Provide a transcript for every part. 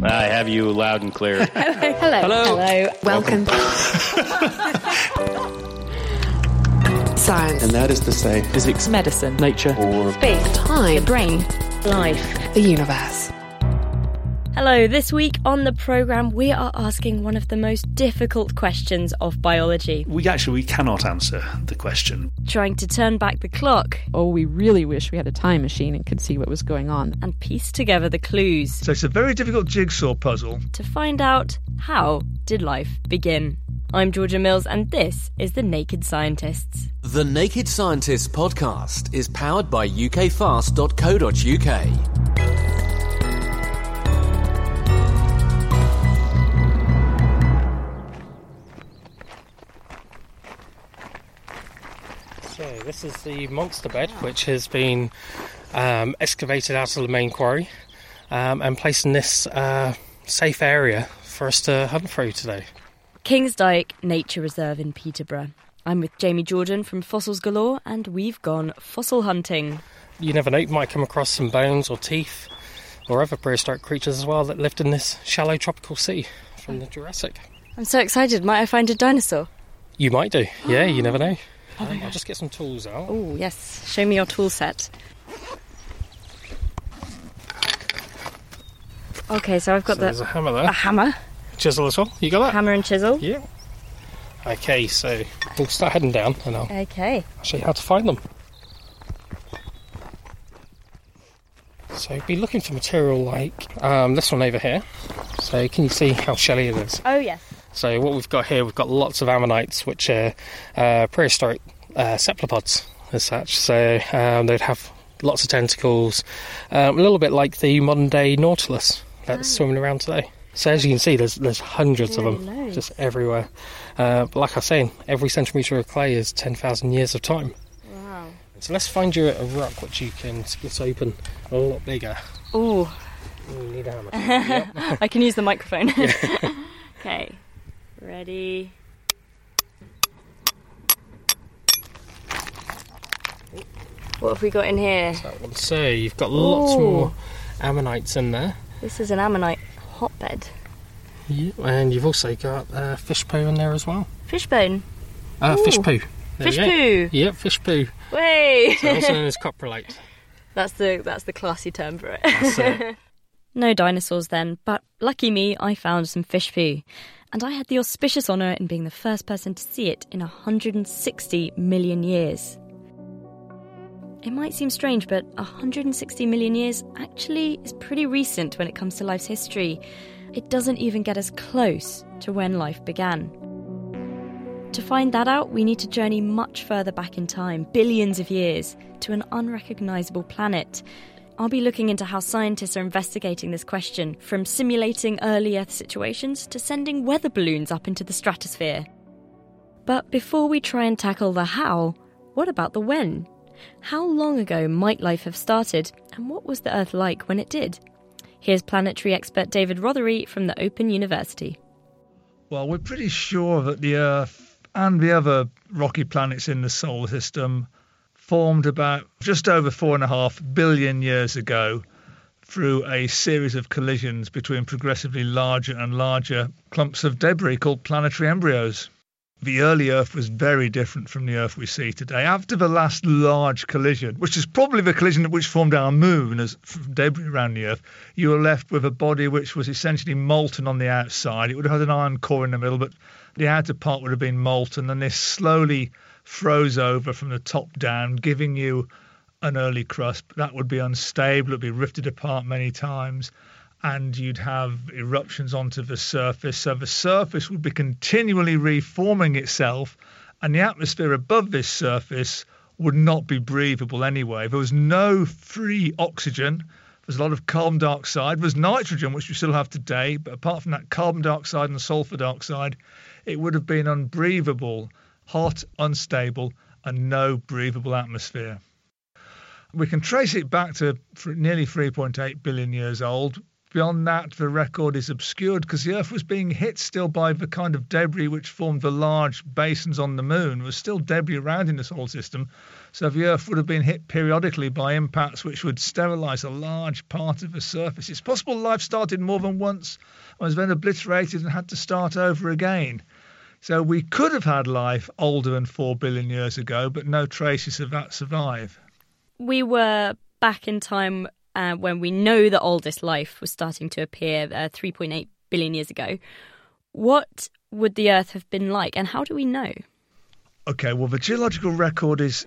I have you loud and clear. Hello. Welcome. Science. And that is to say physics, medicine, nature, or space, time, the brain, life, the universe. Hello. This week on the programme, we are asking one of the most difficult questions of biology. We cannot answer the question. Trying to turn back the clock. Oh, we really wish we had a time machine and could see what was going on. And piece together the clues. So it's a very difficult jigsaw puzzle. To find out, how did life begin? I'm Georgia Mills and this is The Naked Scientists. The Naked Scientists podcast is powered by UKfast.co.uk. This is the monster bed, which has been excavated out of the main quarry and placed in this safe area for us to hunt through today. Kings Dyke Nature Reserve in Peterborough. I'm with Jamie Jordan from Fossils Galore, and we've gone fossil hunting. You never know, you might come across some bones or teeth or other prehistoric creatures as well that lived in this shallow tropical sea from the Jurassic. I'm so excited. Might I find a dinosaur? You might do. Yeah, you never know. I'll just get some tools out. Oh, yes. Show me your tool set. OK, so I've got there's a hammer there. A hammer. Chisel as well. You got that? Hammer and chisel. Yeah. OK, so we'll start heading down and I'll show you how to find them. So be looking for material like this one over here. So can you see how shelly it is? Oh, yes. So what we've got here, we've got lots of ammonites, which are prehistoric cephalopods as such. So they'd have lots of tentacles, a little bit like the modern-day nautilus that's swimming around today. So as you can see, there's hundreds of them just everywhere. But like I was saying, every centimetre of clay is 10,000 years of time. Wow. So let's find you a rock which you can split open a lot bigger. Ooh. You need a hammer. Yep. I can use the microphone. Okay. Ready. What have we got in here? So you've got lots more ammonites in there. This is an ammonite hotbed. Yeah, and you've also got fish poo in there as well. Fish bone? Fish poo. There fish poo? Yep, fish poo. Way! So also known as coprolite. That's the classy term for it. That's it. No dinosaurs then, but lucky me, I found some fish poo. And I had the auspicious honour in being the first person to see it in 160 million years. It might seem strange, but 160 million years actually is pretty recent when it comes to life's history. It doesn't even get us close to when life began. To find that out, we need to journey much further back in time, billions of years, to an unrecognisable planet. I'll be looking into how scientists are investigating this question, from simulating early Earth situations to sending weather balloons up into the stratosphere. But before we try and tackle the how, what about the when? How long ago might life have started, and what was the Earth like when it did? Here's planetary expert David Rothery from the Open University. Well, we're pretty sure that the Earth and the other rocky planets in the solar system formed about just over 4.5 billion years ago through a series of collisions between progressively larger and larger clumps of debris called planetary embryos. The early Earth was very different from the Earth we see today. After the last large collision, which is probably the collision which formed our moon as debris around the Earth, you were left with a body which was essentially molten on the outside. It would have had an iron core in the middle, but the outer part would have been molten, and this slowly froze over from the top down, giving you an early crust. That would be unstable, it would be rifted apart many times, and you'd have eruptions onto the surface. So the surface would be continually reforming itself, and the atmosphere above this surface would not be breathable anyway. There was no free oxygen. There's a lot of carbon dioxide. There's nitrogen, which we still have today, but apart from that carbon dioxide and sulfur dioxide, it would have been unbreathable, hot, unstable, and no breathable atmosphere. We can trace it back to nearly 3.8 billion years old. Beyond that, the record is obscured because the Earth was being hit still by the kind of debris which formed the large basins on the Moon. There was still debris around in the solar system, so the Earth would have been hit periodically by impacts which would sterilise a large part of the surface. It's possible life started more than once and was then obliterated and had to start over again. So we could have had life older than 4 billion years ago, but no traces of that survive. We were back in time when we know the oldest life was starting to appear 3.8 billion years ago. What would the Earth have been like, and how do we know? OK, well, the geological record is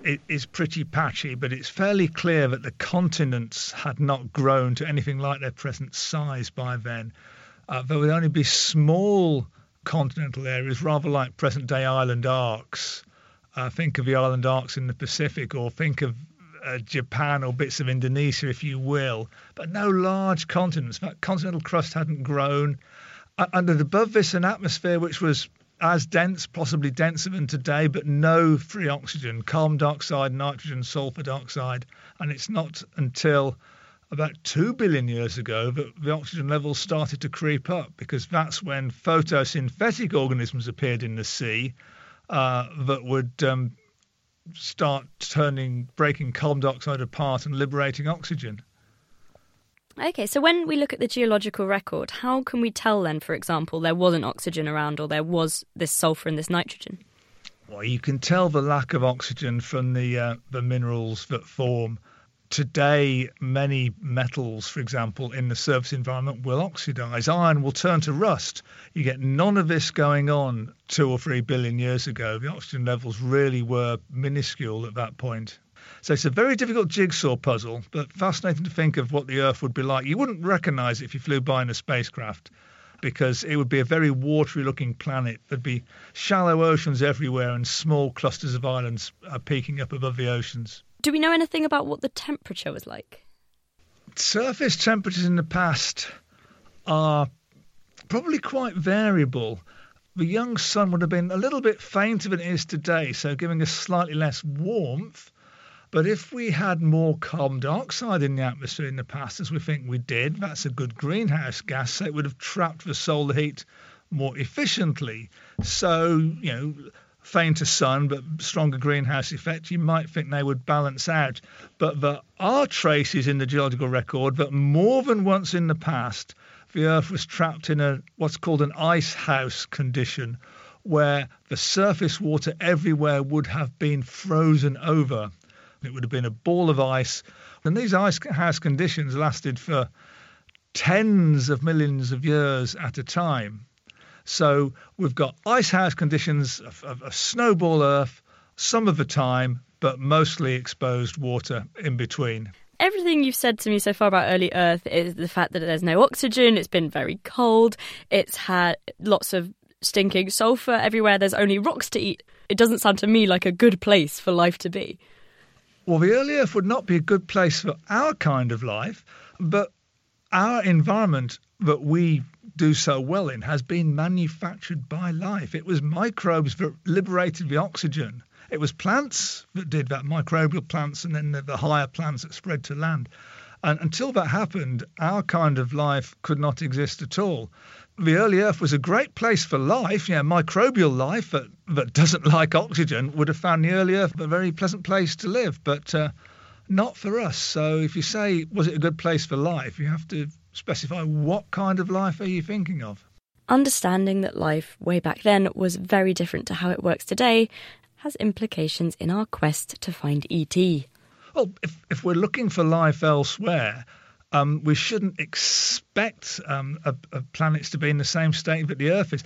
pretty patchy, but it's fairly clear that the continents had not grown to anything like their present size by then. There would only be small continental areas, rather like present-day island arcs. Think of the island arcs in the Pacific, or think of Japan or bits of Indonesia, if you will, but no large continents. That continental crust hadn't grown. And above this, an atmosphere which was as dense, possibly denser than today, but no free oxygen, carbon dioxide, nitrogen, sulfur dioxide. And it's not until about 2 billion years ago that the oxygen levels started to creep up, because that's when photosynthetic organisms appeared in the sea that would start breaking carbon dioxide apart and liberating oxygen. Okay, so when we look at the geological record, how can we tell then, for example, there wasn't oxygen around, or there was this sulfur and this nitrogen? Well, you can tell the lack of oxygen from the minerals that form. Today, many metals, for example, in the surface environment will oxidise. Iron will turn to rust. You get none of this going on 2 or 3 billion years ago. The oxygen levels really were minuscule at that point. So it's a very difficult jigsaw puzzle, but fascinating to think of what the Earth would be like. You wouldn't recognise it if you flew by in a spacecraft, because it would be a very watery-looking planet. There'd be shallow oceans everywhere and small clusters of islands peeking up above the oceans. Do we know anything about what the temperature was like? Surface temperatures in the past are probably quite variable. The young sun would have been a little bit fainter than it is today, so giving us slightly less warmth. But if we had more carbon dioxide in the atmosphere in the past, as we think we did, that's a good greenhouse gas, so it would have trapped the solar heat more efficiently. So, you know, fainter sun but stronger greenhouse effect, you might think they would balance out. But there are traces in the geological record that more than once in the past, the Earth was trapped in what's called an ice house condition, where the surface water everywhere would have been frozen over. It would have been a ball of ice. And these ice house conditions lasted for tens of millions of years at a time. So we've got ice house conditions of snowball Earth some of the time, but mostly exposed water in between. Everything you've said to me so far about early Earth is the fact that there's no oxygen, it's been very cold, it's had lots of stinking sulfur everywhere, there's only rocks to eat. It doesn't sound to me like a good place for life to be. Well, the early Earth would not be a good place for our kind of life, but our environment that we do so well in has been manufactured by life. It was microbes that liberated the oxygen. It was plants that did that, microbial plants, and then the higher plants that spread to land. And until that happened, our kind of life could not exist at all. The early Earth was a great place for life. You know, microbial life that doesn't like oxygen would have found the early Earth a very pleasant place to live, but not for us. So if you say, was it a good place for life, you have to specify what kind of life are you thinking of. Understanding that life way back then was very different to how it works today has implications in our quest to find ET. Well, if we're looking for life elsewhere, we shouldn't expect planets to be in the same state that the Earth is.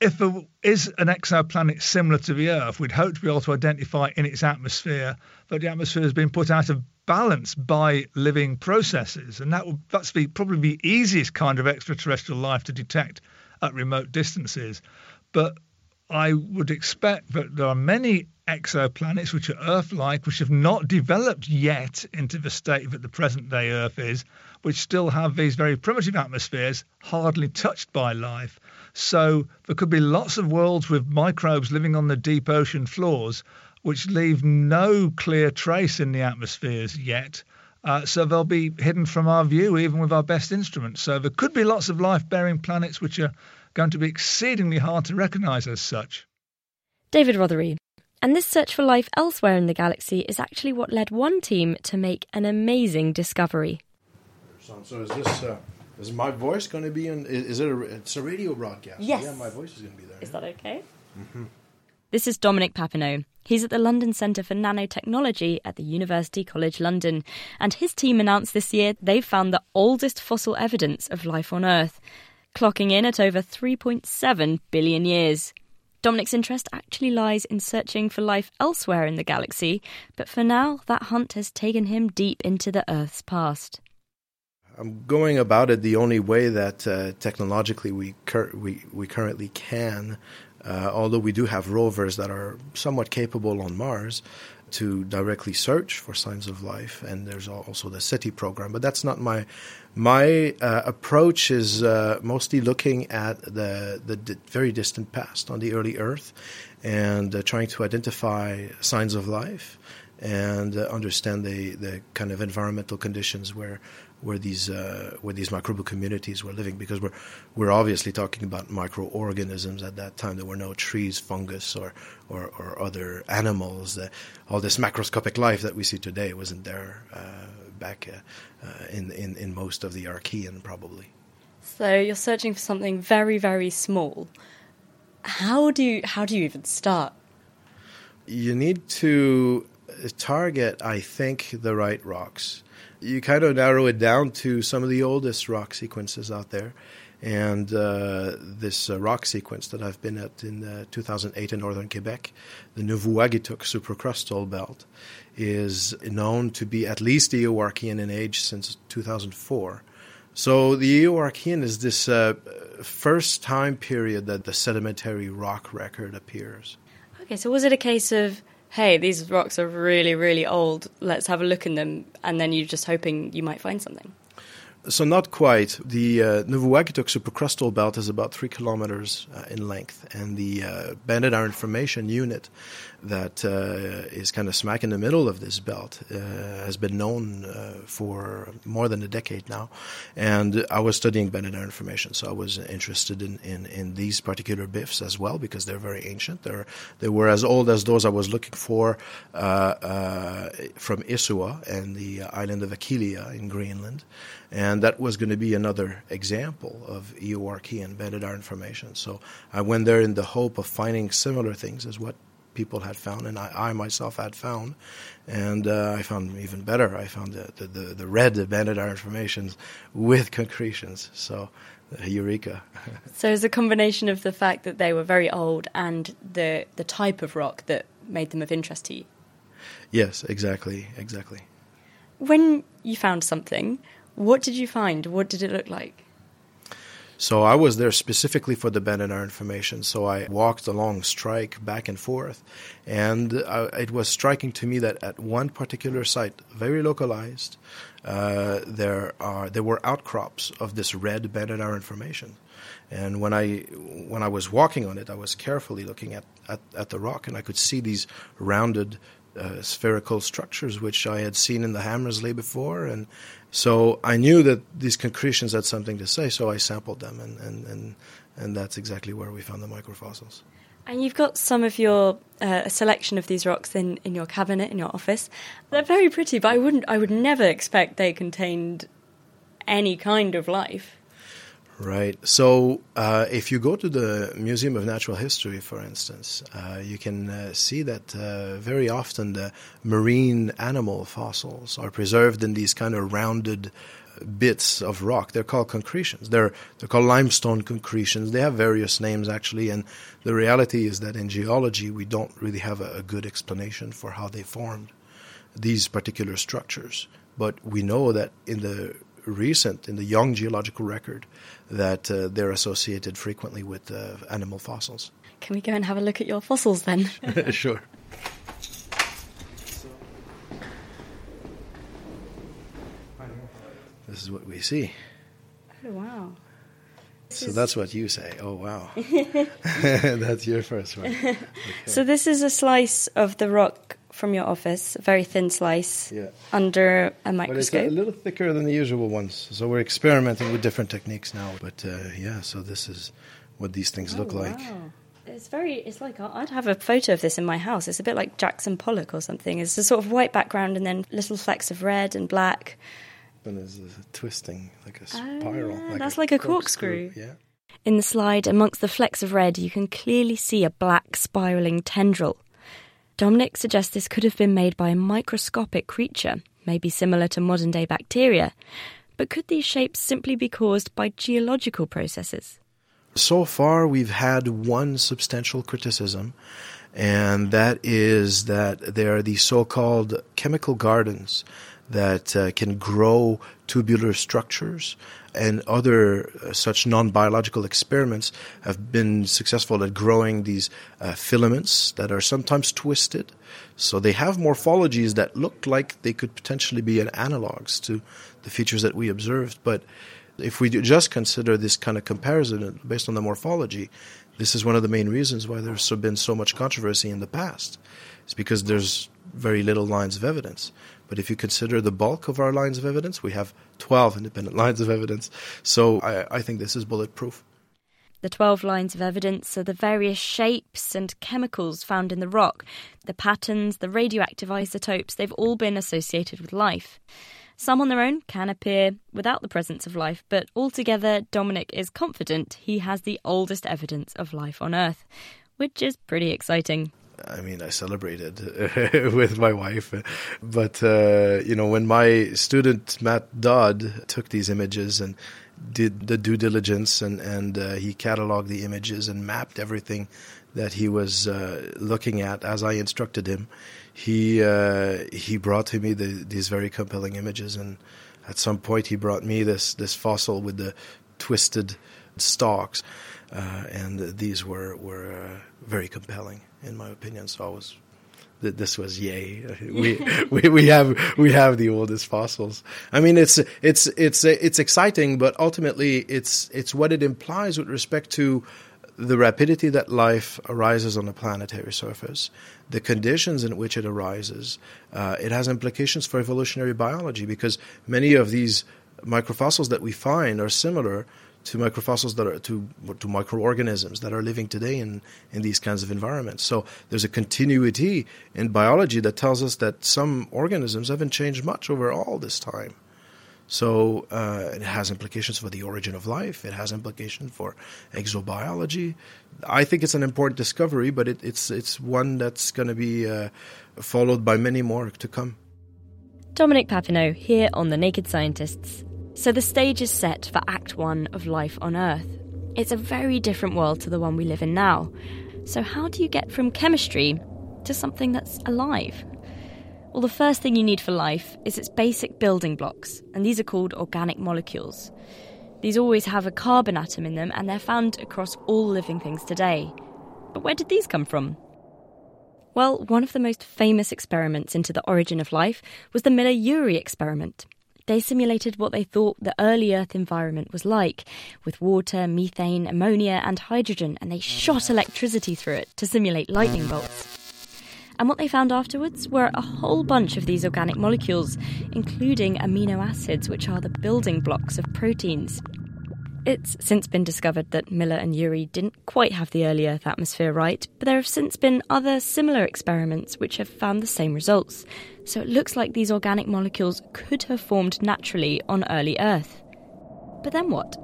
If there is an exoplanet similar to the Earth, we'd hope to be able to identify in its atmosphere that the atmosphere has been put out of balance by living processes, and that's probably the easiest kind of extraterrestrial life to detect at remote distances. But I would expect that there are many exoplanets which are Earth-like, which have not developed yet into the state that the present-day Earth is, which still have these very primitive atmospheres hardly touched by life. So there could be lots of worlds with microbes living on the deep ocean floors which leave no clear trace in the atmospheres yet. So they'll be hidden from our view, even with our best instruments. So there could be lots of life-bearing planets which are going to be exceedingly hard to recognise as such. David Rothery. And this search for life elsewhere in the galaxy is actually what led one team to make an amazing discovery. So is my voice going to be in? It's a radio broadcast. Yes. Yeah, my voice is going to be there. Is that okay? Mm-hmm. This is Dominic Papineau. He's at the London Centre for Nanotechnology at the University College London, and his team announced this year they've found the oldest fossil evidence of life on Earth, clocking in at over 3.7 billion years. Dominic's interest actually lies in searching for life elsewhere in the galaxy, but for now, that hunt has taken him deep into the Earth's past. I'm going about it the only way that technologically we currently can, although we do have rovers that are somewhat capable on Mars to directly search for signs of life, and there's also the SETI program, but that's not my approach is mostly looking at the very distant past on the early Earth and trying to identify signs of life and understand the kind of environmental conditions where these microbial communities were living, because we're obviously talking about microorganisms at that time. There were no trees, fungus, or other animals. All this macroscopic life that we see today wasn't there back in most of the Eoarchean, probably. So you're searching for something very, very small. How do you even start? You need to target, I think, the right rocks. You kind of narrow it down to some of the oldest rock sequences out there. And this rock sequence that I've been at in 2008 in northern Quebec, the Nouveau-Agituk supercrustal belt, is known to be at least Eoarchean in age since 2004. So the Eoarchean is this first time period that the sedimentary rock record appears. Okay, so was it a case of, hey, these rocks are really, really old, let's have a look in them, and then you're just hoping you might find something? So not quite. The Nouveau-Agituk supercrustal belt is about 3 kilometers in length, and the Banded Iron Formation unit that is kind of smack in the middle of this belt has been known for more than a decade now. And I was studying Banded Iron Formation, so I was interested in these particular BIFs as well, because they're very ancient. They were as old as those I was looking for from Isua and the island of Aquileia in Greenland. And that was going to be another example of Eoarchean banded iron formation. So I went there in the hope of finding similar things as what people had found, and I myself had found. And I found even better. I found the red banded iron formations with concretions. So eureka. So it's a combination of the fact that they were very old and the type of rock that made them of interest to you. Yes, exactly. When you found something, what did you find? What did it look like? So I was there specifically for the Banded Iron Formation, so I walked along strike back and forth, and it was striking to me that at one particular site, very localized, there were outcrops of this red Banded Iron Formation. And when I was walking on it, I was carefully looking at the rock, and I could see these rounded spherical structures which I had seen in the Hammersley before, and so I knew that these concretions had something to say, so I sampled them, and that's exactly where we found the microfossils. And you've got some of your selection of these rocks in your cabinet, in your office. They're very pretty, but I would never expect they contained any kind of life. Right. So if you go to the Museum of Natural History, for instance, you can see that very often the marine animal fossils are preserved in these kind of rounded bits of rock. They're called concretions. They're called limestone concretions. They have various names, actually, and the reality is that in geology we don't really have a good explanation for how they formed these particular structures. But we know that in the young geological record, that they're associated frequently with animal fossils. Can we go and have a look at your fossils then? Sure. This is what we see. Oh, wow. So that's what you say. Oh, wow. That's your first one. Okay. So this is a slice of the rock from your office, a very thin slice, under a microscope. But it's a little thicker than the usual ones. So we're experimenting with different techniques now. But, so this is what these things look like. It's like, I'd have a photo of this in my house. It's a bit like Jackson Pollock or something. It's a sort of white background and then little flecks of red and black. And there's a twisting, like a spiral. That's like a corkscrew. Yeah. In the slide, amongst the flecks of red, you can clearly see a black spiralling tendril. Dominic suggests this could have been made by a microscopic creature, maybe similar to modern-day bacteria. But could these shapes simply be caused by geological processes? So far, we've had one substantial criticism, and that is that there are these so-called chemical gardens that can grow tubular structures, and other such non-biological experiments have been successful at growing these filaments that are sometimes twisted. So they have morphologies that look like they could potentially be analogues to the features that we observed, but if we just consider this kind of comparison based on the morphology, this is one of the main reasons why there's been so much controversy in the past. It's because there's very little lines of evidence. But if you consider the bulk of our lines of evidence, we have 12 independent lines of evidence. So I think this is bulletproof. The 12 lines of evidence are the various shapes and chemicals found in the rock. The patterns, the radioactive isotopes, they've all been associated with life. Some on their own can appear without the presence of life, but altogether, Dominic is confident he has the oldest evidence of life on Earth, which is pretty exciting. I mean, I celebrated with my wife. But, when my student Matt Dodd took these images and did the due diligence and he cataloged the images and mapped everything that he was looking at as I instructed him, he brought to me these very compelling images. And at some point he brought me this fossil with the twisted stalks. And these were very compelling, in my opinion. So I was, this was yay. We have the oldest fossils. I mean, it's exciting, but ultimately it's what it implies with respect to the rapidity that life arises on the planetary surface, the conditions in which it arises. It has implications for evolutionary biology because many of these microfossils that we find are similar to microfossils that are to microorganisms that are living today in these kinds of environments. So there's a continuity in biology that tells us that some organisms haven't changed much over all this time. So it has implications for the origin of life. It has implications for exobiology. I think it's an important discovery, but it's one that's going to be followed by many more to come. Dominic Papineau here on The Naked Scientists. So the stage is set for Act 1 of life on Earth. It's a very different world to the one we live in now. So how do you get from chemistry to something that's alive? Well, the first thing you need for life is its basic building blocks, and these are called organic molecules. These always have a carbon atom in them, and they're found across all living things today. But where did these come from? Well, one of the most famous experiments into the origin of life was the Miller-Urey experiment. They simulated what they thought the early Earth environment was like, with water, methane, ammonia and hydrogen, and they shot electricity through it to simulate lightning bolts. And what they found afterwards were a whole bunch of these organic molecules, including amino acids, which are the building blocks of proteins. It's since been discovered that Miller and Urey didn't quite have the early Earth atmosphere right, but there have since been other similar experiments which have found the same results. So it looks like these organic molecules could have formed naturally on early Earth. But then what?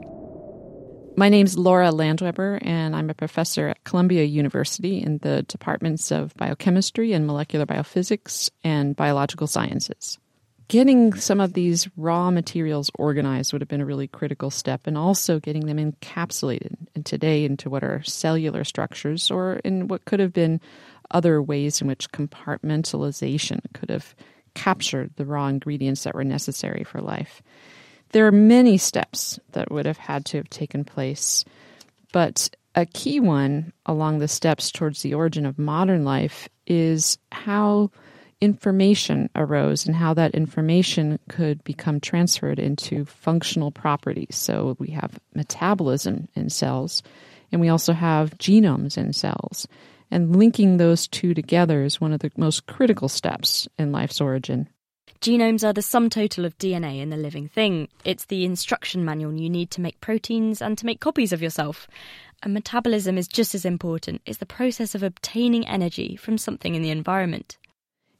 My name's Laura Landweber, and I'm a professor at Columbia University in the departments of biochemistry and molecular biophysics and biological sciences. Getting some of these raw materials organized would have been a really critical step, and also getting them encapsulated, and today into what are cellular structures, or in what could have been other ways in which compartmentalization could have captured the raw ingredients that were necessary for life. There are many steps that would have had to have taken place, but a key one along the steps towards the origin of modern life is how information arose and how that information could become transferred into functional properties. So we have metabolism in cells, and we also have genomes in cells. And linking those two together is one of the most critical steps in life's origin. Genomes are the sum total of DNA in the living thing. It's the instruction manual you need to make proteins and to make copies of yourself. And metabolism is just as important. It's the process of obtaining energy from something in the environment.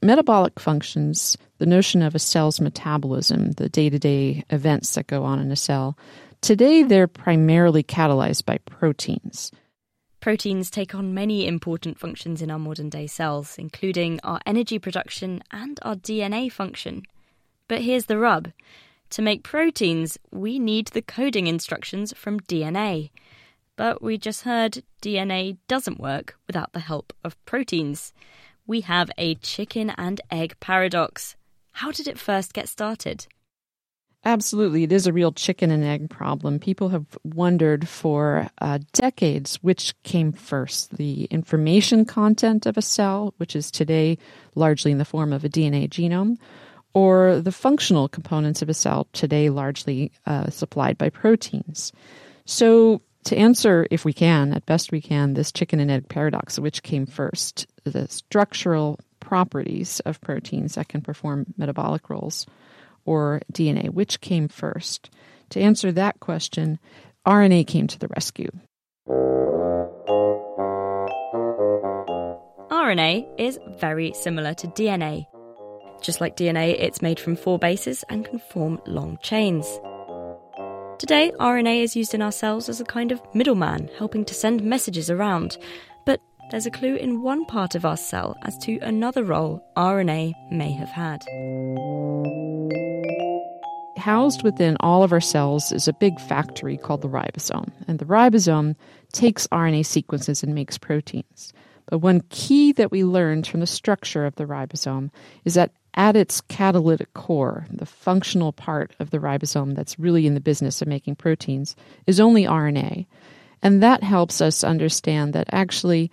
Metabolic functions, the notion of a cell's metabolism, the day-to-day events that go on in a cell, today they're primarily catalyzed by proteins. Proteins take on many important functions in our modern-day cells, including our energy production and our DNA function. But here's the rub. To make proteins, we need the coding instructions from DNA. But we just heard DNA doesn't work without the help of proteins. We have a chicken and egg paradox. How did it first get started? Absolutely. It is a real chicken and egg problem. People have wondered for decades which came first, the information content of a cell, which is today largely in the form of a DNA genome, or the functional components of a cell, today largely supplied by proteins. So to answer, if we can, at best we can, this chicken and egg paradox, which came first, the structural properties of proteins that can perform metabolic roles, or DNA, which came first? To answer that question, RNA came to the rescue. RNA is very similar to DNA. Just like DNA, it's made from four bases and can form long chains. Today, RNA is used in our cells as a kind of middleman, helping to send messages around. But there's a clue in one part of our cell as to another role RNA may have had. Housed within all of our cells is a big factory called the ribosome. And the ribosome takes RNA sequences and makes proteins. But one key that we learned from the structure of the ribosome is that at its catalytic core, the functional part of the ribosome that's really in the business of making proteins, is only RNA. And that helps us understand that actually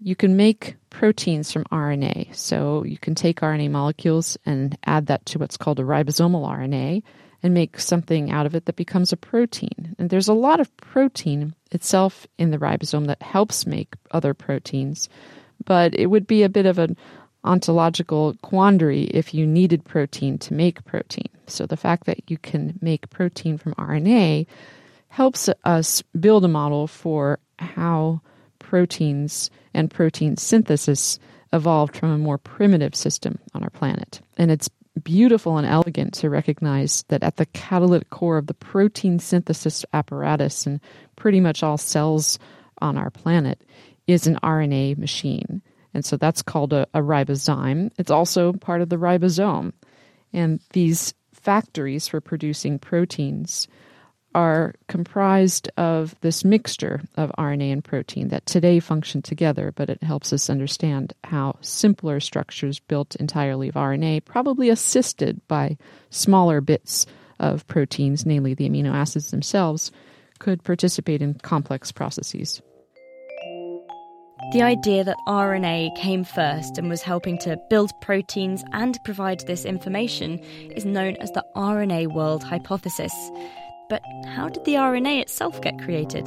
you can make proteins from RNA. So you can take RNA molecules and add that to what's called a ribosomal RNA and make something out of it that becomes a protein. And there's a lot of protein itself in the ribosome that helps make other proteins. But it would be a bit of an ontological quandary if you needed protein to make protein. So the fact that you can make protein from RNA helps us build a model for how proteins and protein synthesis evolved from a more primitive system on our planet. And it's beautiful and elegant to recognize that at the catalytic core of the protein synthesis apparatus in pretty much all cells on our planet is an RNA machine. And so that's called a ribozyme. It's also part of the ribosome. And these factories for producing proteins are comprised of this mixture of RNA and protein that today function together, but it helps us understand how simpler structures built entirely of RNA, probably assisted by smaller bits of proteins, namely the amino acids themselves, could participate in complex processes. The idea that RNA came first and was helping to build proteins and provide this information is known as the RNA world hypothesis. But how did the RNA itself get created?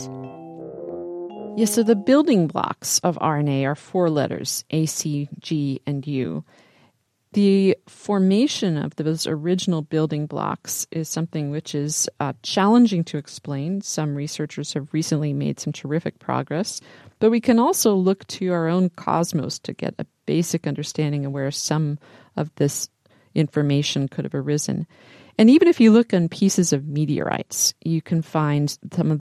Yes, so the building blocks of RNA are four letters, A, C, G, and U. The formation of those original building blocks is something which is challenging to explain. Some researchers have recently made some terrific progress. But we can also look to our own cosmos to get a basic understanding of where some of this information could have arisen. And even if you look on pieces of meteorites, you can find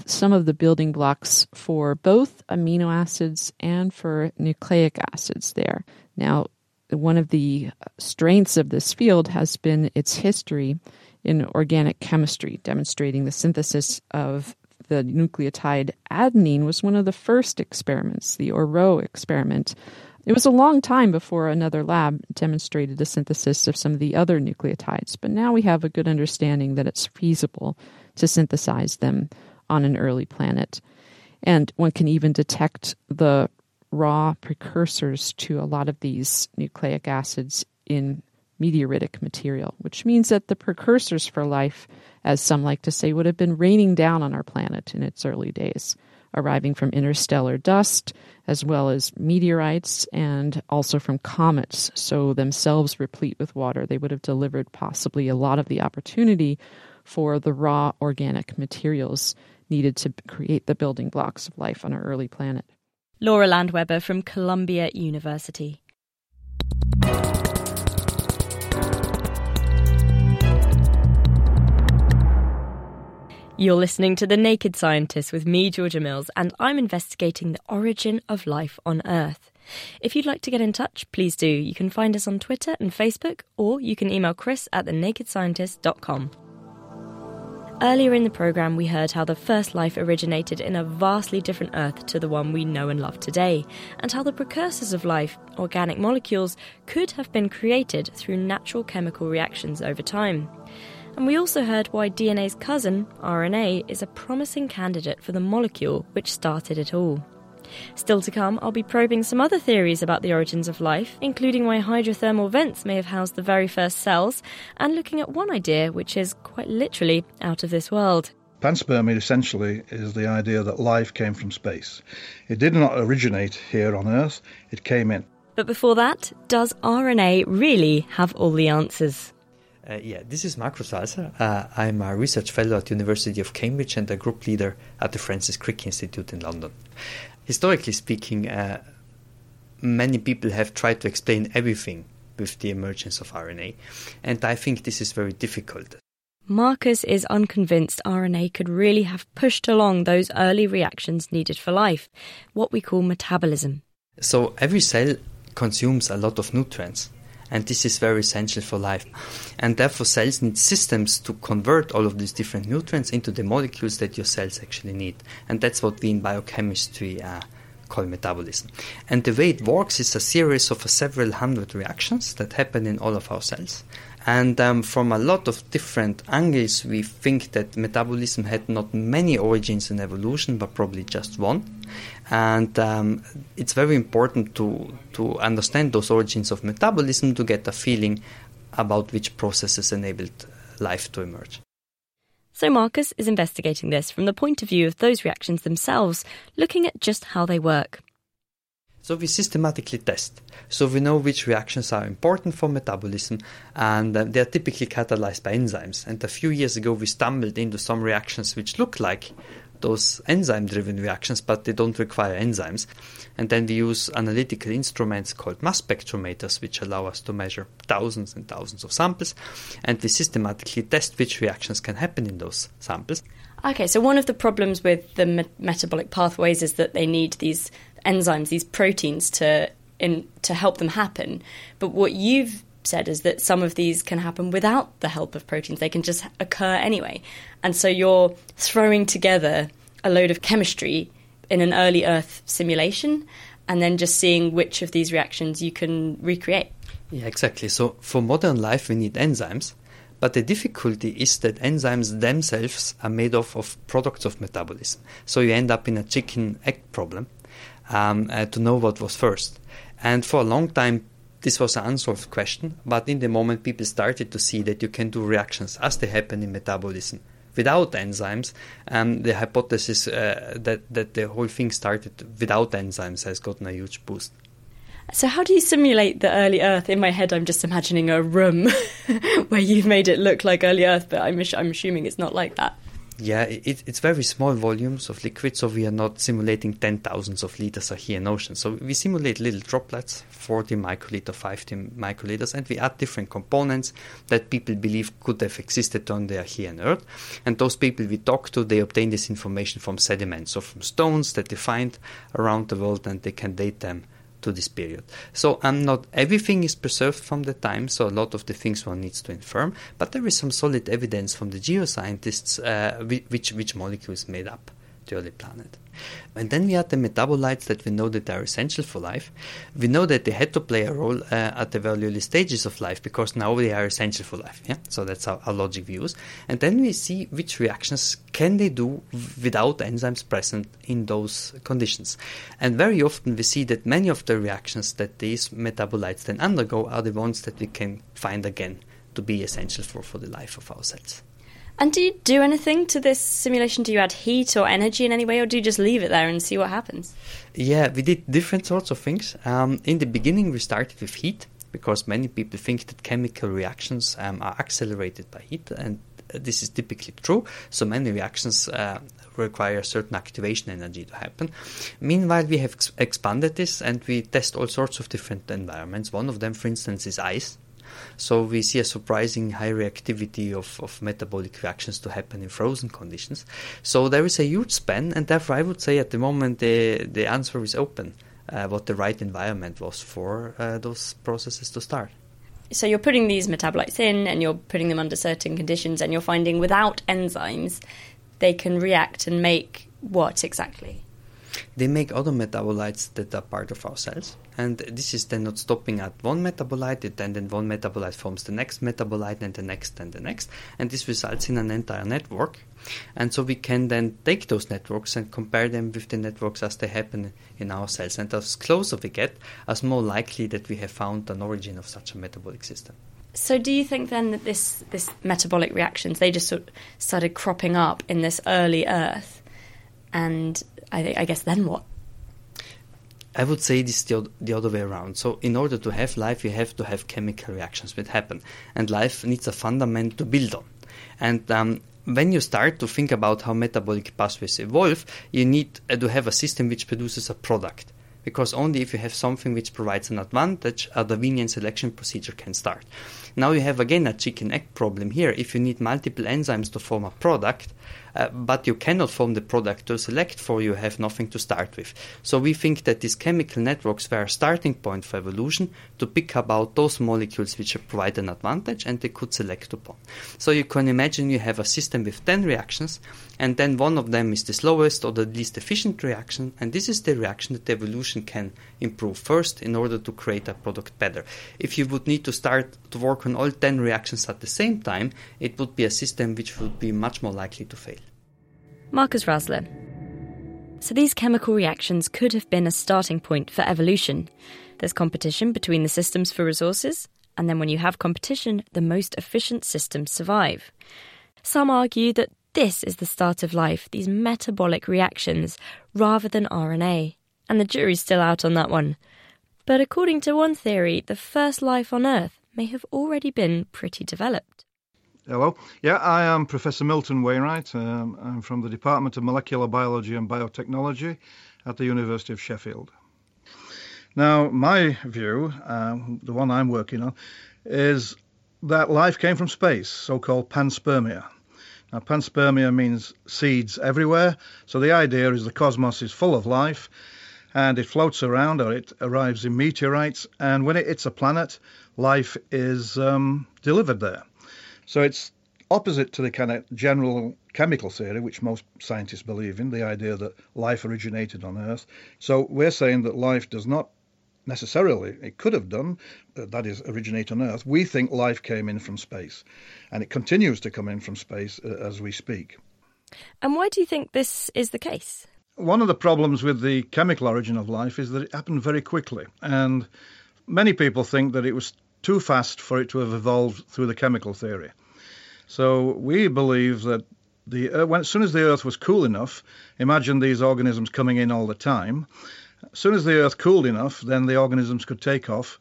some of the building blocks for both amino acids and for nucleic acids there. Now, one of the strengths of this field has been its history in organic chemistry, demonstrating the synthesis of the nucleotide adenine was one of the first experiments, the Ouro experiment. It was a long time before another lab demonstrated the synthesis of some of the other nucleotides, but now we have a good understanding that it's feasible to synthesize them on an early planet. And one can even detect the raw precursors to a lot of these nucleic acids in meteoritic material, which means that the precursors for life, as some like to say, would have been raining down on our planet in its early days, arriving from interstellar dust, as well as meteorites, and also from comets, so themselves replete with water. They would have delivered possibly a lot of the opportunity for the raw organic materials needed to create the building blocks of life on our early planet. Laura Landweber from Columbia University. You're listening to The Naked Scientists with me, Georgia Mills, and I'm investigating the origin of life on Earth. If you'd like to get in touch, please do. You can find us on Twitter and Facebook, or you can email Chris at thenakedscientist.com. Earlier in the programme, we heard how the first life originated in a vastly different Earth to the one we know and love today, and how the precursors of life, organic molecules, could have been created through natural chemical reactions over time. And we also heard why DNA's cousin, RNA, is a promising candidate for the molecule which started it all. Still to come, I'll be probing some other theories about the origins of life, including why hydrothermal vents may have housed the very first cells, and looking at one idea which is, quite literally, out of this world. Panspermia essentially is the idea that life came from space. It did not originate here on Earth, it came in. But before that, does RNA really have all the answers? This is Markus Ralser. I'm a research fellow at the University of Cambridge and a group leader at the Francis Crick Institute in London. Historically speaking, many people have tried to explain everything with the emergence of RNA, and I think this is very difficult. Markus is unconvinced RNA could really have pushed along those early reactions needed for life, what we call metabolism. So every cell consumes a lot of nutrients, and this is very essential for life. And therefore cells need systems to convert all of these different nutrients into the molecules that your cells actually need. And that's what we in biochemistry call metabolism. And the way it works is a series of several hundred reactions that happen in all of our cells. And from a lot of different angles, we think that metabolism had not many origins in evolution, but probably just one. And it's very important to understand those origins of metabolism to get a feeling about which processes enabled life to emerge. So Markus is investigating this from the point of view of those reactions themselves, looking at just how they work. So we systematically test. So we know which reactions are important for metabolism, and they are typically catalyzed by enzymes. And a few years ago, we stumbled into some reactions which look like those enzyme-driven reactions, but they don't require enzymes. And then we use analytical instruments called mass spectrometers, which allow us to measure thousands and thousands of samples. And we systematically test which reactions can happen in those samples. Okay, so one of the problems with the metabolic pathways is that they need these enzymes, these proteins to help them happen. But what you've said is that some of these can happen without the help of proteins. They can just occur anyway. And so you're throwing together a load of chemistry in an early Earth simulation and then just seeing which of these reactions you can recreate. Yeah, exactly. So for modern life, we need enzymes. But the difficulty is that enzymes themselves are made of products of metabolism. So you end up in a chicken-egg problem. To know what was first. And for a long time, this was an unsolved question, but in the moment people started to see that you can do reactions as they happen in metabolism without enzymes. The hypothesis that the whole thing started without enzymes has gotten a huge boost. So how do you simulate the early Earth? In my head, I'm just imagining a room where you've made it look like early Earth, but I'm assuming it's not like that. Yeah, it's very small volumes of liquid, so we are not simulating 10,000s of liters here in oceans. So we simulate little droplets, 40 microliter, 50 microliters, and we add different components that people believe could have existed when they are here on Earth. And those people we talk to, they obtain this information from sediments, so from stones that they find around the world, and they can date them to this period. So not everything is preserved from the time, so a lot of the things one needs to infer, but there is some solid evidence from the geoscientists which molecule is made up. the early planet. And then we had the metabolites that we know that are essential for life. We know that they had to play a role at the very early stages of life because now they are essential for life. Yeah? So that's our logic we use. And then we see which reactions can they do without enzymes present in those conditions. And very often we see that many of the reactions that these metabolites then undergo are the ones that we can find again to be essential for the life of our cells. And do you do anything to this simulation? Do you add heat or energy in any way, or do you just leave it there and see what happens? Yeah, we did different sorts of things. In the beginning, we started with heat, because many people think that chemical reactions are accelerated by heat, and this is typically true. So many reactions require certain activation energy to happen. Meanwhile, we have expanded this, and we test all sorts of different environments. One of them, for instance, is ice. So we see a surprising high reactivity of metabolic reactions to happen in frozen conditions. So there is a huge span, and therefore I would say at the moment the answer is open, what the right environment was for those processes to start. So you're putting these metabolites in, and you're putting them under certain conditions, and you're finding without enzymes they can react and make what exactly? They make other metabolites that are part of our cells. And this is then not stopping at one metabolite, then one metabolite forms the next metabolite, and the next, and the next. And this results in an entire network. And so we can then take those networks and compare them with the networks as they happen in our cells. And as closer we get, as more likely that we have found an origin of such a metabolic system. So do you think then that this metabolic reactions, they just sort of started cropping up in this early Earth? And I guess then what? I would say this the other way around. So in order to have life, you have to have chemical reactions that happen. And life needs a fundament to build on. And when you start to think about how metabolic pathways evolve, you need to have a system which produces a product. Because only if you have something which provides an advantage, a Darwinian selection procedure can start. Now you have again a chicken-egg problem here. If you need multiple enzymes to form a product, but you cannot form the product to select for, you have nothing to start with. So we think that these chemical networks were a starting point for evolution to pick about those molecules which provide an advantage and they could select upon. So you can imagine you have a system with 10 reactions, and then one of them is the slowest or the least efficient reaction, and this is the reaction that evolution can improve first in order to create a product better. If you would need to start to work on all 10 reactions at the same time, it would be a system which would be much more likely to fail. Markus Ralser. So these chemical reactions could have been a starting point for evolution. There's competition between the systems for resources, and then when you have competition, the most efficient systems survive. Some argue that this is the start of life, these metabolic reactions, rather than RNA. And the jury's still out on that one. But according to one theory, the first life on Earth may have already been pretty developed. Hello. Yeah, I am Professor Milton Wainwright. I'm from the Department of Molecular Biology and Biotechnology at the University of Sheffield. Now, my view, the one I'm working on, is that life came from space, so-called panspermia. Now, panspermia means seeds everywhere, so the idea is the cosmos is full of life, and it floats around, or it arrives in meteorites, and when it hits a planet, life is delivered there. So it's opposite to the kind of general chemical theory, which most scientists believe in, the idea that life originated on Earth. So we're saying that life does not necessarily, it could have done, that is, originate on Earth. We think life came in from space, and it continues to come in from space as we speak. And why do you think this is the case? One of the problems with the chemical origin of life is that it happened very quickly, and many people think that it was too fast for it to have evolved through the chemical theory. So we believe that as soon as the Earth was cool enough, imagine these organisms coming in all the time. As soon as the Earth cooled enough, then the organisms could take off,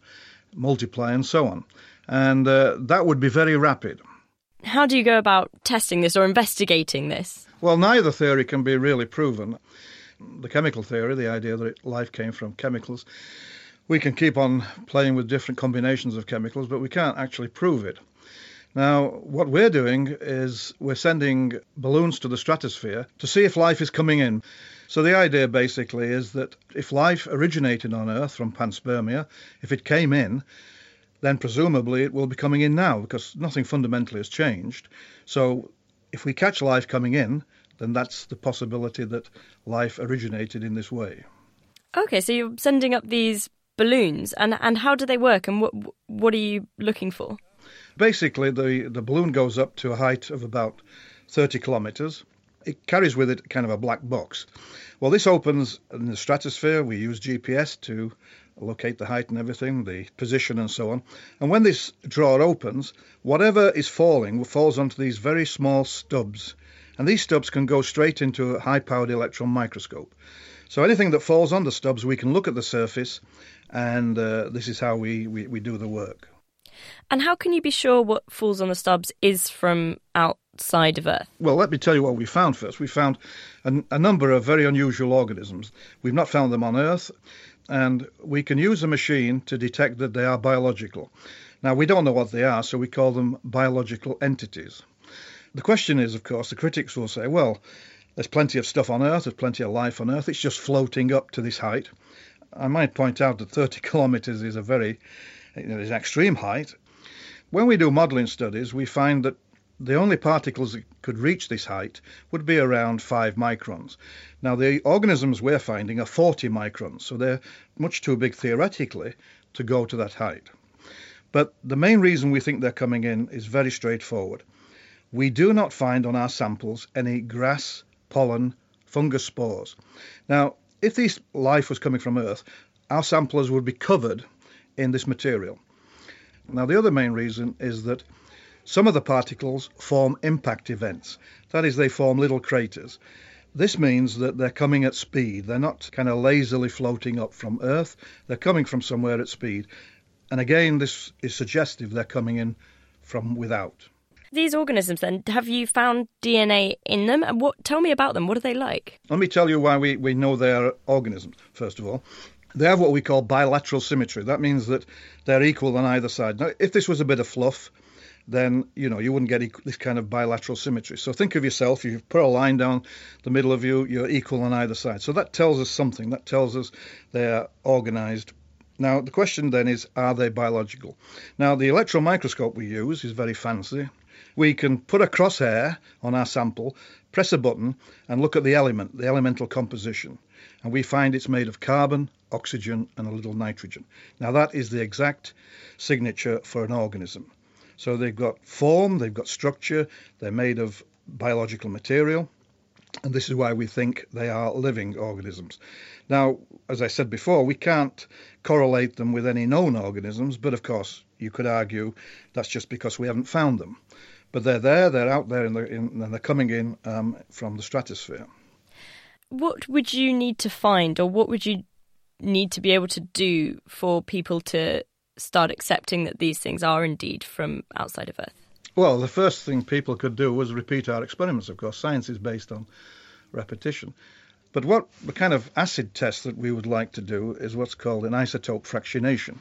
multiply and so on. And that would be very rapid. How do you go about testing this or investigating this? Well, neither theory can be really proven. The chemical theory, the idea that life came from chemicals, we can keep on playing with different combinations of chemicals, but we can't actually prove it. Now, what we're doing is we're sending balloons to the stratosphere to see if life is coming in. So the idea basically is that if life originated on Earth from panspermia, if it came in, then presumably it will be coming in now because nothing fundamentally has changed. So if we catch life coming in, then that's the possibility that life originated in this way. Okay, so you're sending up these balloons, and how do they work, and what are you looking for? Basically, the balloon goes up to a height of about 30 kilometres. It carries with it kind of a black box. Well, this opens in the stratosphere. We use GPS to locate the height and everything, the position and so on. And when this drawer opens, whatever is falling falls onto these very small stubs. And these stubs can go straight into a high-powered electron microscope. So anything that falls on the stubs, we can look at the surface, and this is how we do the work. And how can you be sure what falls on the stubs is from outside of Earth? Well, let me tell you what we found first. We found a number of very unusual organisms. We've not found them on Earth, and we can use a machine to detect that they are biological. Now, we don't know what they are, so we call them biological entities. The question is, of course, the critics will say, well, there's plenty of stuff on Earth, there's plenty of life on Earth, it's just floating up to this height. I might point out that 30 kilometres is an extreme height. When we do modelling studies, we find that the only particles that could reach this height would be around 5 microns. Now, the organisms we're finding are 40 microns, so they're much too big theoretically to go to that height. But the main reason we think they're coming in is very straightforward. We do not find on our samples any grass, pollen, fungus spores. Now, if this life was coming from Earth, our samplers would be covered in this material. Now, the other main reason is that some of the particles form impact events. That is, they form little craters. This means that they're coming at speed. They're not kind of lazily floating up from Earth. They're coming from somewhere at speed. And again, this is suggestive they're coming in from without. These organisms then, have you found DNA in them? And tell me about them. What are they like? Let me tell you why we know they're organisms, first of all. They have what we call bilateral symmetry. That means that they're equal on either side. Now, if this was a bit of fluff, then, you wouldn't get this kind of bilateral symmetry. So think of yourself, you've put a line down the middle of you, you're equal on either side. So that tells us something. That tells us they're organised. Now, the question then is, are they biological? Now, the electron microscope we use is very fancy. We can put a crosshair on our sample, press a button, and look at the element, the elemental composition. And we find it's made of carbon, oxygen, and a little nitrogen. Now, that is the exact signature for an organism. So they've got form, they've got structure, they're made of biological material. And this is why we think they are living organisms. Now, as I said before, we can't correlate them with any known organisms, but of course, you could argue that's just because we haven't found them. But they're there, they're out there, and they're coming in from the stratosphere. What would you need to find, or what would you need to be able to do for people to start accepting that these things are indeed from outside of Earth? Well, the first thing people could do was repeat our experiments, of course. Science is based on repetition. But what the kind of acid test that we would like to do is what's called an isotope fractionation.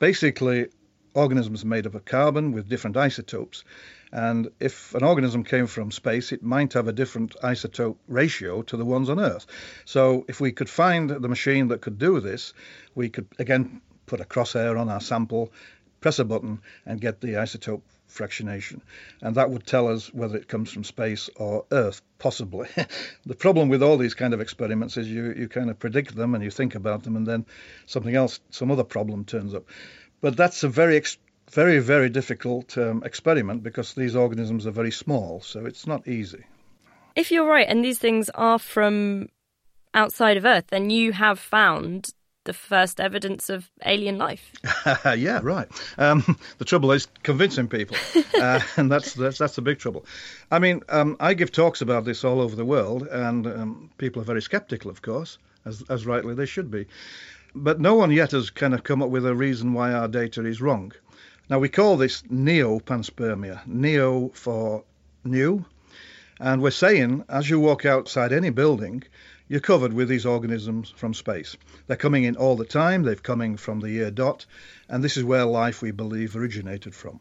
Basically, organisms made up of carbon with different isotopes. And if an organism came from space, it might have a different isotope ratio to the ones on Earth. So if we could find the machine that could do this, we could, again, put a crosshair on our sample, press a button, and get the isotope fractionation. And that would tell us whether it comes from space or Earth, possibly. The problem with all these kind of experiments is you kind of predict them and you think about them, and then something else, some other problem turns up. But that's a very, very difficult experiment because these organisms are very small, so it's not easy. If you're right and these things are from outside of Earth, then you have found the first evidence of alien life. Yeah, right. The trouble is convincing people, and that's the big trouble. I mean, I give talks about this all over the world, and people are very sceptical, of course, as rightly they should be. But no one yet has kind of come up with a reason why our data is wrong. Now, we call this neo-panspermia, neo for new, and we're saying as you walk outside any building, you're covered with these organisms from space. They're coming in all the time, they're coming from the year dot, and this is where life, we believe, originated from.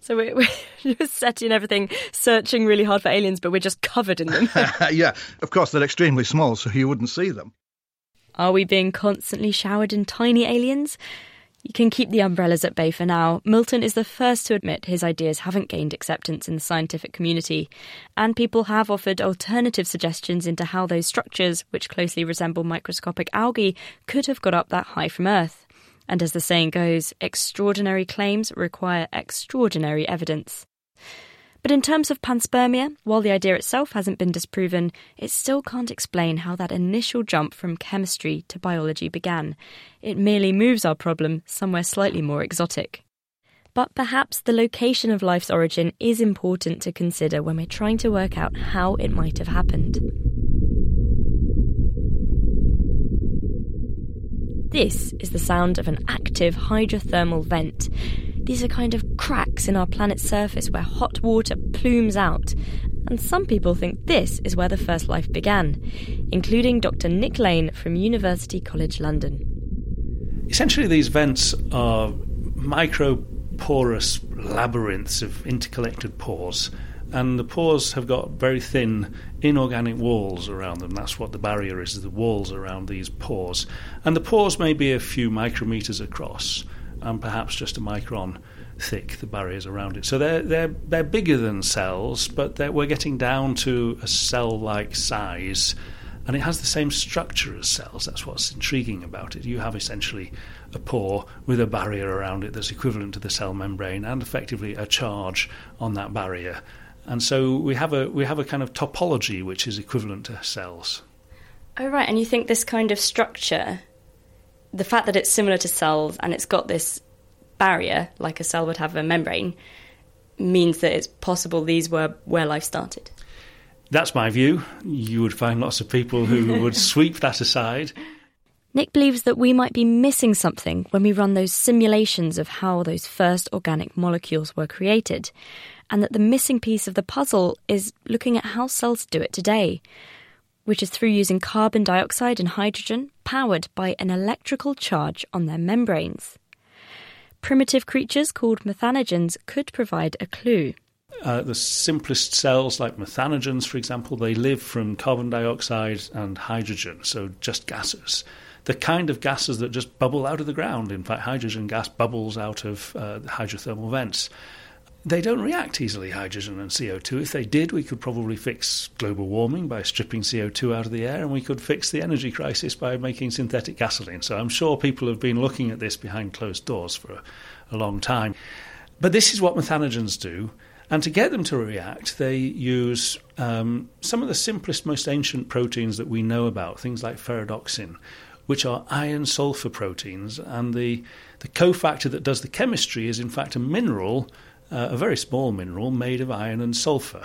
So we're setting everything, searching really hard for aliens, but we're just covered in them. Yeah, of course, they're extremely small, so you wouldn't see them. Are we being constantly showered in tiny aliens? You can keep the umbrellas at bay for now. Milton is the first to admit his ideas haven't gained acceptance in the scientific community, and people have offered alternative suggestions into how those structures, which closely resemble microscopic algae, could have got up that high from Earth. And as the saying goes, extraordinary claims require extraordinary evidence. But in terms of panspermia, while the idea itself hasn't been disproven, it still can't explain how that initial jump from chemistry to biology began. It merely moves our problem somewhere slightly more exotic. But perhaps the location of life's origin is important to consider when we're trying to work out how it might have happened. This is the sound of an active hydrothermal vent. These are kind of cracks in our planet's surface where hot water plumes out, and some people think this is where the first life began, including Dr. Nick Lane from University College London. Essentially, these vents are microporous labyrinths of interconnected pores, and the pores have got very thin inorganic walls around them. That's what the barrier is, the walls around these pores. And the pores may be a few micrometers across, and perhaps just a micron thick, the barriers around it. So they're bigger than cells, but we're getting down to a cell-like size, and it has the same structure as cells. That's what's intriguing about it. You have essentially a pore with a barrier around it that's equivalent to the cell membrane and effectively a charge on that barrier. And so we have a kind of topology which is equivalent to cells. Oh, right, and you think this kind of structure, the fact that it's similar to cells and it's got this barrier, like a cell would have a membrane, means that it's possible these were where life started. That's my view. You would find lots of people who would sweep that aside. Nick believes that we might be missing something when we run those simulations of how those first organic molecules were created, and that the missing piece of the puzzle is looking at how cells do it today, which is through using carbon dioxide and hydrogen powered by an electrical charge on their membranes. Primitive creatures called methanogens could provide a clue. The simplest cells, like methanogens, for example, they live from carbon dioxide and hydrogen, so just gases. The kind of gases that just bubble out of the ground. In fact, hydrogen gas bubbles out of hydrothermal vents. They don't react easily, hydrogen and CO2. If they did, we could probably fix global warming by stripping CO2 out of the air, and we could fix the energy crisis by making synthetic gasoline. So I'm sure people have been looking at this behind closed doors for a long time. But this is what methanogens do, and to get them to react, they use some of the simplest, most ancient proteins that we know about, things like ferredoxin, which are iron-sulfur proteins, and the cofactor that does the chemistry is, in fact, a mineral, a very small mineral made of iron and sulfur.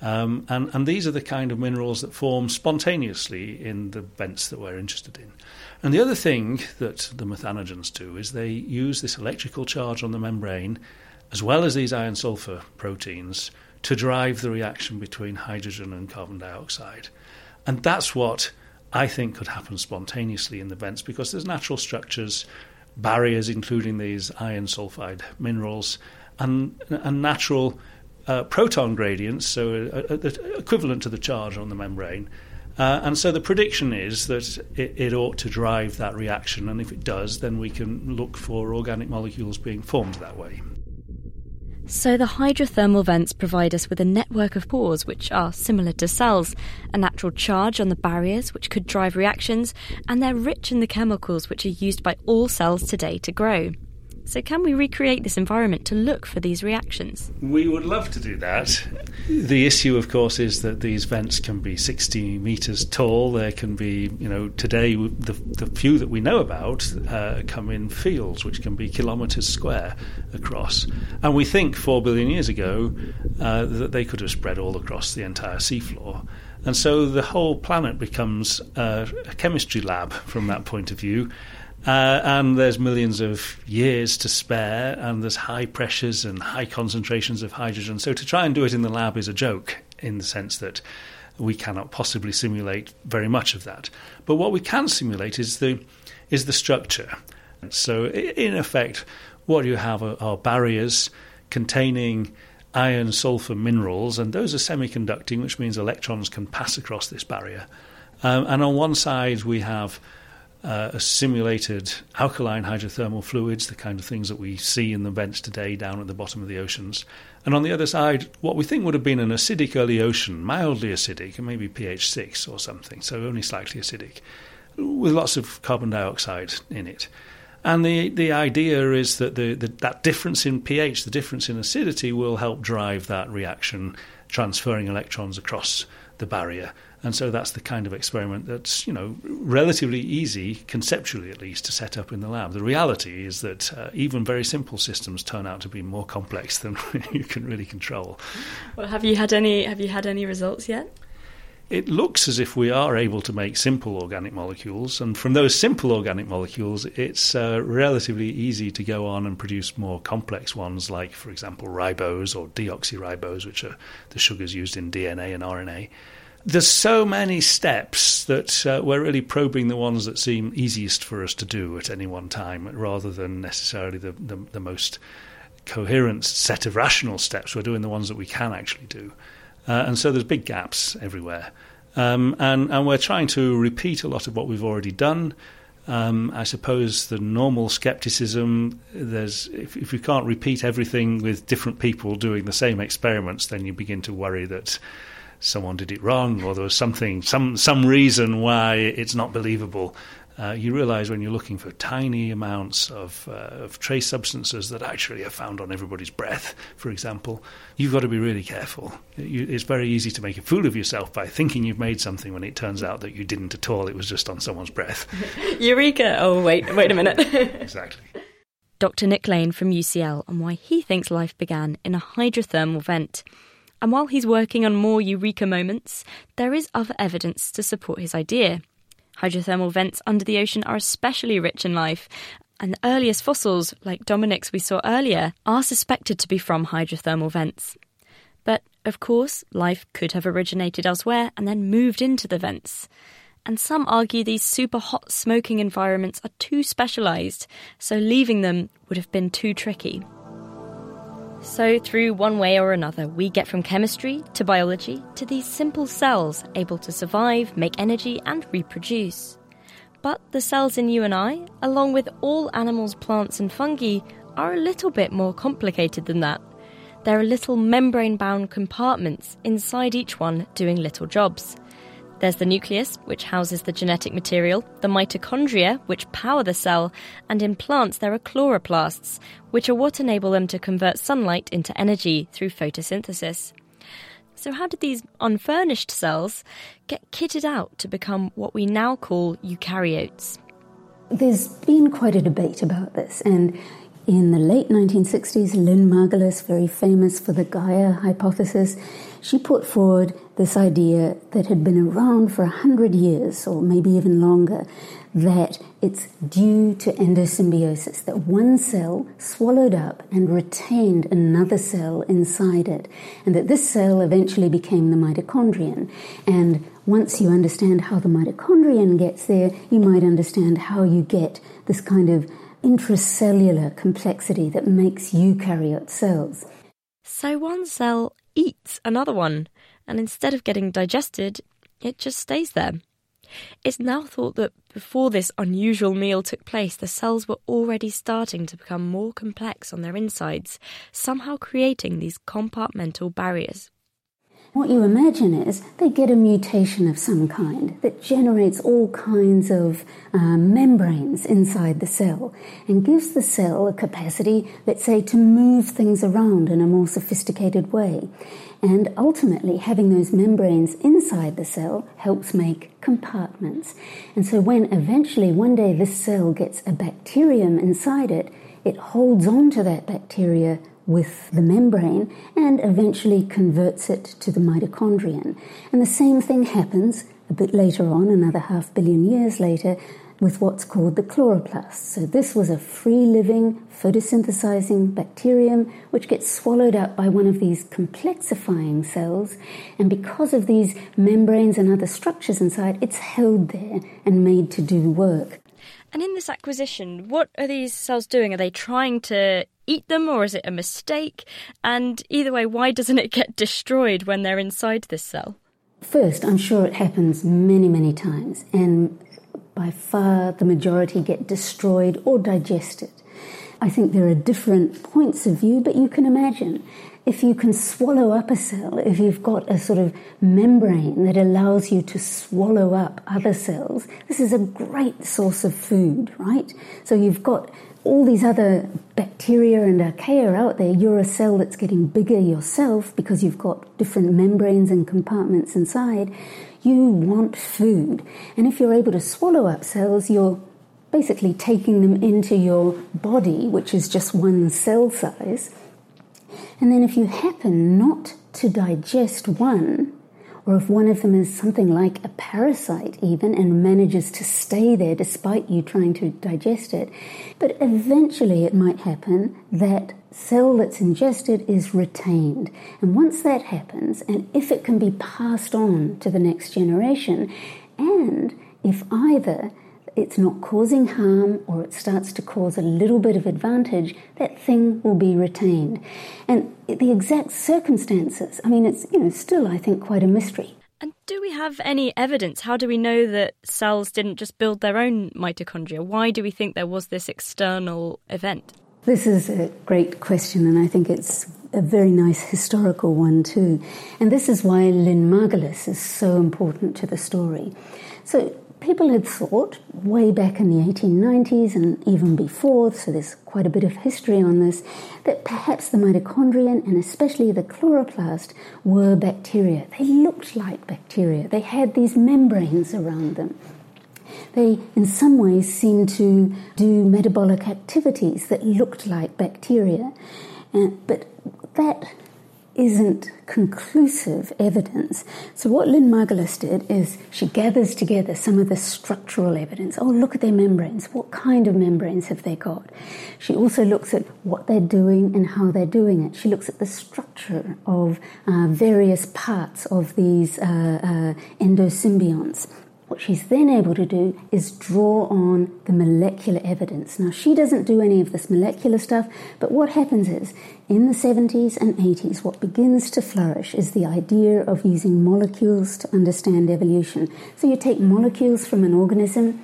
And these are the kind of minerals that form spontaneously in the vents that we're interested in. And the other thing that the methanogens do is they use this electrical charge on the membrane, as well as these iron-sulfur proteins, to drive the reaction between hydrogen and carbon dioxide. And that's what I think could happen spontaneously in the vents, because there's natural structures, barriers including these iron sulfide minerals, and natural proton gradients, so equivalent to the charge on the membrane. And so the prediction is that it ought to drive that reaction, and if it does, then we can look for organic molecules being formed that way. So the hydrothermal vents provide us with a network of pores which are similar to cells, a natural charge on the barriers which could drive reactions, and they're rich in the chemicals which are used by all cells today to grow. So can we recreate this environment to look for these reactions? We would love to do that. The issue, of course, is that these vents can be 60 metres tall. There can be, today the few that we know about come in fields, which can be kilometres square across. And we think 4 billion years ago that they could have spread all across the entire seafloor. And so the whole planet becomes a chemistry lab from that point of view. And there's millions of years to spare, and there's high pressures and high concentrations of hydrogen. So to try and do it in the lab is a joke, in the sense that we cannot possibly simulate very much of that. But what we can simulate is the structure. So in effect, what you have are barriers containing iron, sulfur minerals, and those are semiconducting, which means electrons can pass across this barrier. And on one side we have simulated alkaline hydrothermal fluids, the kind of things that we see in the vents today down at the bottom of the oceans. And on the other side, what we think would have been an acidic early ocean, mildly acidic, and maybe pH 6 or something, so only slightly acidic, with lots of carbon dioxide in it. And the idea is that that difference in pH, the difference in acidity, will help drive that reaction, transferring electrons across the barrier. And so that's the kind of experiment that's, you know, relatively easy, conceptually at least, to set up in the lab. The reality is that even very simple systems turn out to be more complex than you can really control. Well, have you had any results yet? It looks as if we are able to make simple organic molecules, and from those simple organic molecules, it's relatively easy to go on and produce more complex ones, like, for example, ribose or deoxyribose, which are the sugars used in DNA and RNA. There's so many steps that we're really probing the ones that seem easiest for us to do at any one time, rather than necessarily the most coherent set of rational steps. We're doing the ones that we can actually do. And so there's big gaps everywhere. And we're trying to repeat a lot of what we've already done. I suppose the normal scepticism, if you can't repeat everything with different people doing the same experiments, then you begin to worry that someone did it wrong, or there was some reason why it's not believable. You realise when you're looking for tiny amounts of trace substances that actually are found on everybody's breath, for example, you've got to be really careful. It's very easy to make a fool of yourself by thinking you've made something when it turns out that you didn't at all. It was just on someone's breath. Eureka! Oh, wait a minute. Exactly. Dr. Nick Lane from UCL on why he thinks life began in a hydrothermal vent. And while he's working on more eureka moments, there is other evidence to support his idea. Hydrothermal vents under the ocean are especially rich in life, and the earliest fossils, like Dominic's we saw earlier, are suspected to be from hydrothermal vents. But, of course, life could have originated elsewhere and then moved into the vents. And some argue these super hot smoking environments are too specialised, so leaving them would have been too tricky. So through one way or another, we get from chemistry to biology to these simple cells able to survive, make energy and reproduce. But the cells in you and I, along with all animals, plants and fungi, are a little bit more complicated than that. There are little membrane-bound compartments inside each one doing little jobs. There's the nucleus, which houses the genetic material, the mitochondria, which power the cell, and in plants there are chloroplasts, which are what enable them to convert sunlight into energy through photosynthesis. So how did these unfurnished cells get kitted out to become what we now call eukaryotes? There's been quite a debate about this, and in the late 1960s, Lynn Margulis, very famous for the Gaia hypothesis, she put forward this idea that had been around for 100 years, or maybe even longer, that it's due to endosymbiosis, that one cell swallowed up and retained another cell inside it, and that this cell eventually became the mitochondrion. And once you understand how the mitochondrion gets there, you might understand how you get this kind of intracellular complexity that makes eukaryote cells. So one cell eats another one, and instead of getting digested, it just stays there. It's now thought that before this unusual meal took place, the cells were already starting to become more complex on their insides, somehow creating these compartmental barriers. What you imagine is they get a mutation of some kind that generates all kinds of membranes inside the cell and gives the cell a capacity, let's say, to move things around in a more sophisticated way. And ultimately, having those membranes inside the cell helps make compartments. And so when eventually one day this cell gets a bacterium inside it, it holds on to that bacteria with the membrane and eventually converts it to the mitochondrion. And the same thing happens a bit later on, another 500 million years later, with what's called the chloroplast. So this was a free-living, photosynthesizing bacterium which gets swallowed up by one of these complexifying cells, and because of these membranes and other structures inside, it's held there and made to do work. And in this acquisition, what are these cells doing? Are they trying to eat them, or is it a mistake? And either way, why doesn't it get destroyed when they're inside this cell? First, I'm sure it happens many, many times, and by far the majority get destroyed or digested. I think there are different points of view, but you can imagine if you can swallow up a cell, if you've got a sort of membrane that allows you to swallow up other cells, this is a great source of food, right? So you've got all these other bacteria and archaea out there. You're a cell that's getting bigger yourself because you've got different membranes and compartments inside. You want food. And if you're able to swallow up cells, you're basically taking them into your body, which is just one cell size. And then if you happen not to digest one, or if one of them is something like a parasite even and manages to stay there despite you trying to digest it, but eventually it might happen that cell that's ingested is retained. And once that happens, and if it can be passed on to the next generation, and if either it's not causing harm or it starts to cause a little bit of advantage, that thing will be retained. And the exact circumstances, I mean, it's, still, I think, quite a mystery. And do we have any evidence? How do we know that cells didn't just build their own mitochondria? Why do we think there was this external event? This is a great question, and I think it's a very nice historical one too. And this is why Lynn Margulis is so important to the story. So people had thought way back in the 1890s and even before, so there's quite a bit of history on this, that perhaps the mitochondrion and especially the chloroplast were bacteria. They looked like bacteria. They had these membranes around them. They, in some ways, seemed to do metabolic activities that looked like bacteria. But that isn't conclusive evidence. So what Lynn Margulis did is she gathers together some of the structural evidence. Oh, look at their membranes. What kind of membranes have they got? She also looks at what they're doing and how they're doing it. She looks at the structure of various parts of these endosymbionts. What she's then able to do is draw on the molecular evidence. Now, she doesn't do any of this molecular stuff, but what happens is, in the 70s and 80s, what begins to flourish is the idea of using molecules to understand evolution. So you take molecules from an organism,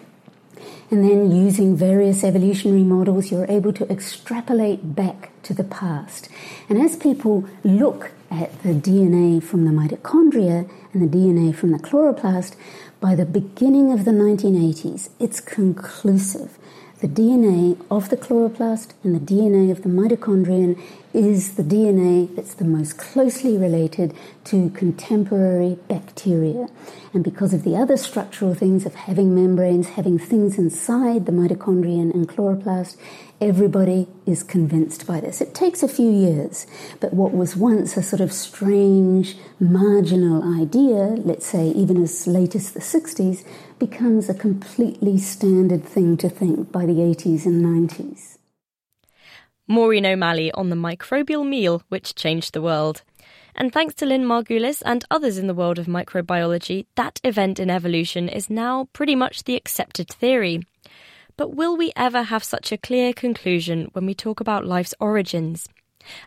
and then using various evolutionary models, you're able to extrapolate back to the past. And as people look at the DNA from the mitochondria and the DNA from the chloroplast, by the beginning of the 1980s, it's conclusive. The DNA of the chloroplast and the DNA of the mitochondrion is the DNA that's the most closely related to contemporary bacteria. And because of the other structural things of having membranes, having things inside the mitochondrion and chloroplast, everybody is convinced by this. It takes a few years, but what was once a sort of strange, marginal idea, let's say even as late as the 60s, becomes a completely standard thing to think by the 80s and 90s. Maureen O'Malley on the microbial meal which changed the world. And thanks to Lynn Margulis and others in the world of microbiology, that event in evolution is now pretty much the accepted theory. But will we ever have such a clear conclusion when we talk about life's origins?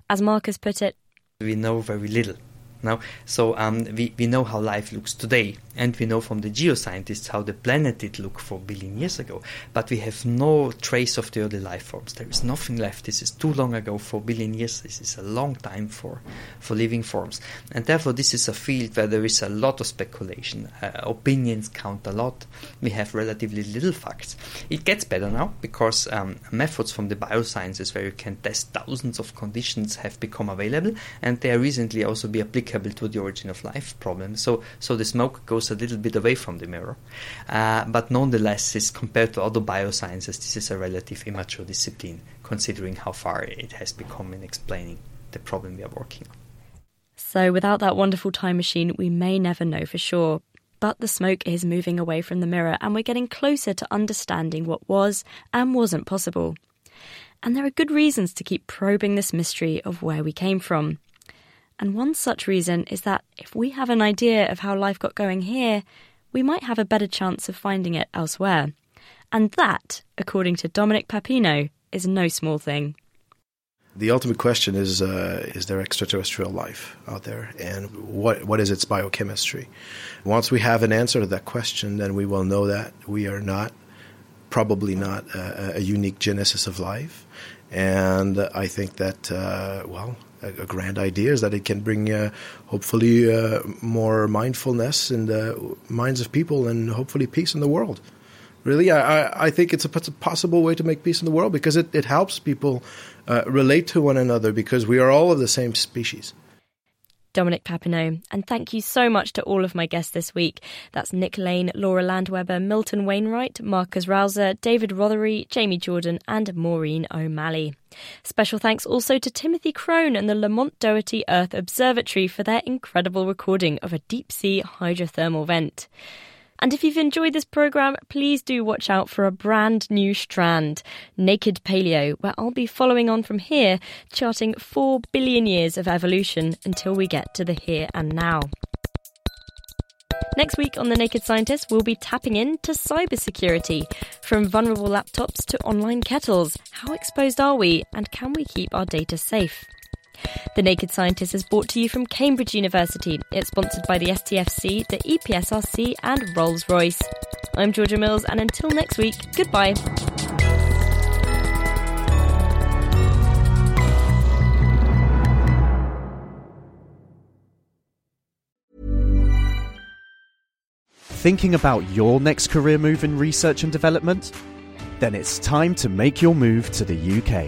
As Markus put it, we know very little now. So we know how life looks today, and we know from the geoscientists how the planet did look 4 billion years ago. But we have no trace of the early life forms. There is nothing left. This is too long ago. 4 billion years. This is a long time for living forms. And therefore, this is a field where there is a lot of speculation. Opinions count a lot. We have relatively little facts. It gets better now because methods from the biosciences where you can test thousands of conditions have become available, and they recently also be applicable to the origin of life problem. So the smoke goes a little bit away from the mirror, but nonetheless, is compared to other biosciences, this is a relative immature discipline, considering how far it has become in explaining the problem we are working on. So without that wonderful time machine, we may never know for sure, but the smoke is moving away from the mirror, and we're getting closer to understanding what was and wasn't possible. And there are good reasons to keep probing this mystery of where we came from. And one such reason is that if we have an idea of how life got going here, we might have a better chance of finding it elsewhere. And that, according to Dominic Papineau, is no small thing. The ultimate question is there extraterrestrial life out there? And what is its biochemistry? Once we have an answer to that question, then we will know that we are not, probably not, a unique genesis of life. And I think that, a grand idea is that it can bring, hopefully, more mindfulness in the minds of people and hopefully peace in the world. Really, I think it's a possible way to make peace in the world because it helps people relate to one another because we are all of the same species. Dominic Papineau, and thank you so much to all of my guests this week. That's Nick Lane, Laura Landweber, Milton Wainwright, Markus Ralser, David Rothery, Jamie Jordan and Maureen O'Malley. Special thanks also to Timothy Crone and the Lamont Doherty Earth Observatory for their incredible recording of a deep-sea hydrothermal vent. And if you've enjoyed this programme, please do watch out for a brand new strand, Naked Paleo, where I'll be following on from here, charting 4 billion years of evolution until we get to the here and now. Next week on The Naked Scientists, we'll be tapping into cybersecurity. From vulnerable laptops to online kettles, how exposed are we and can we keep our data safe? The Naked Scientist is brought to you from Cambridge University. It's sponsored by the STFC, the EPSRC and Rolls-Royce. I'm Georgia Mills, and until next week, goodbye. Thinking about your next career move in research and development? Then it's time to make your move to the UK.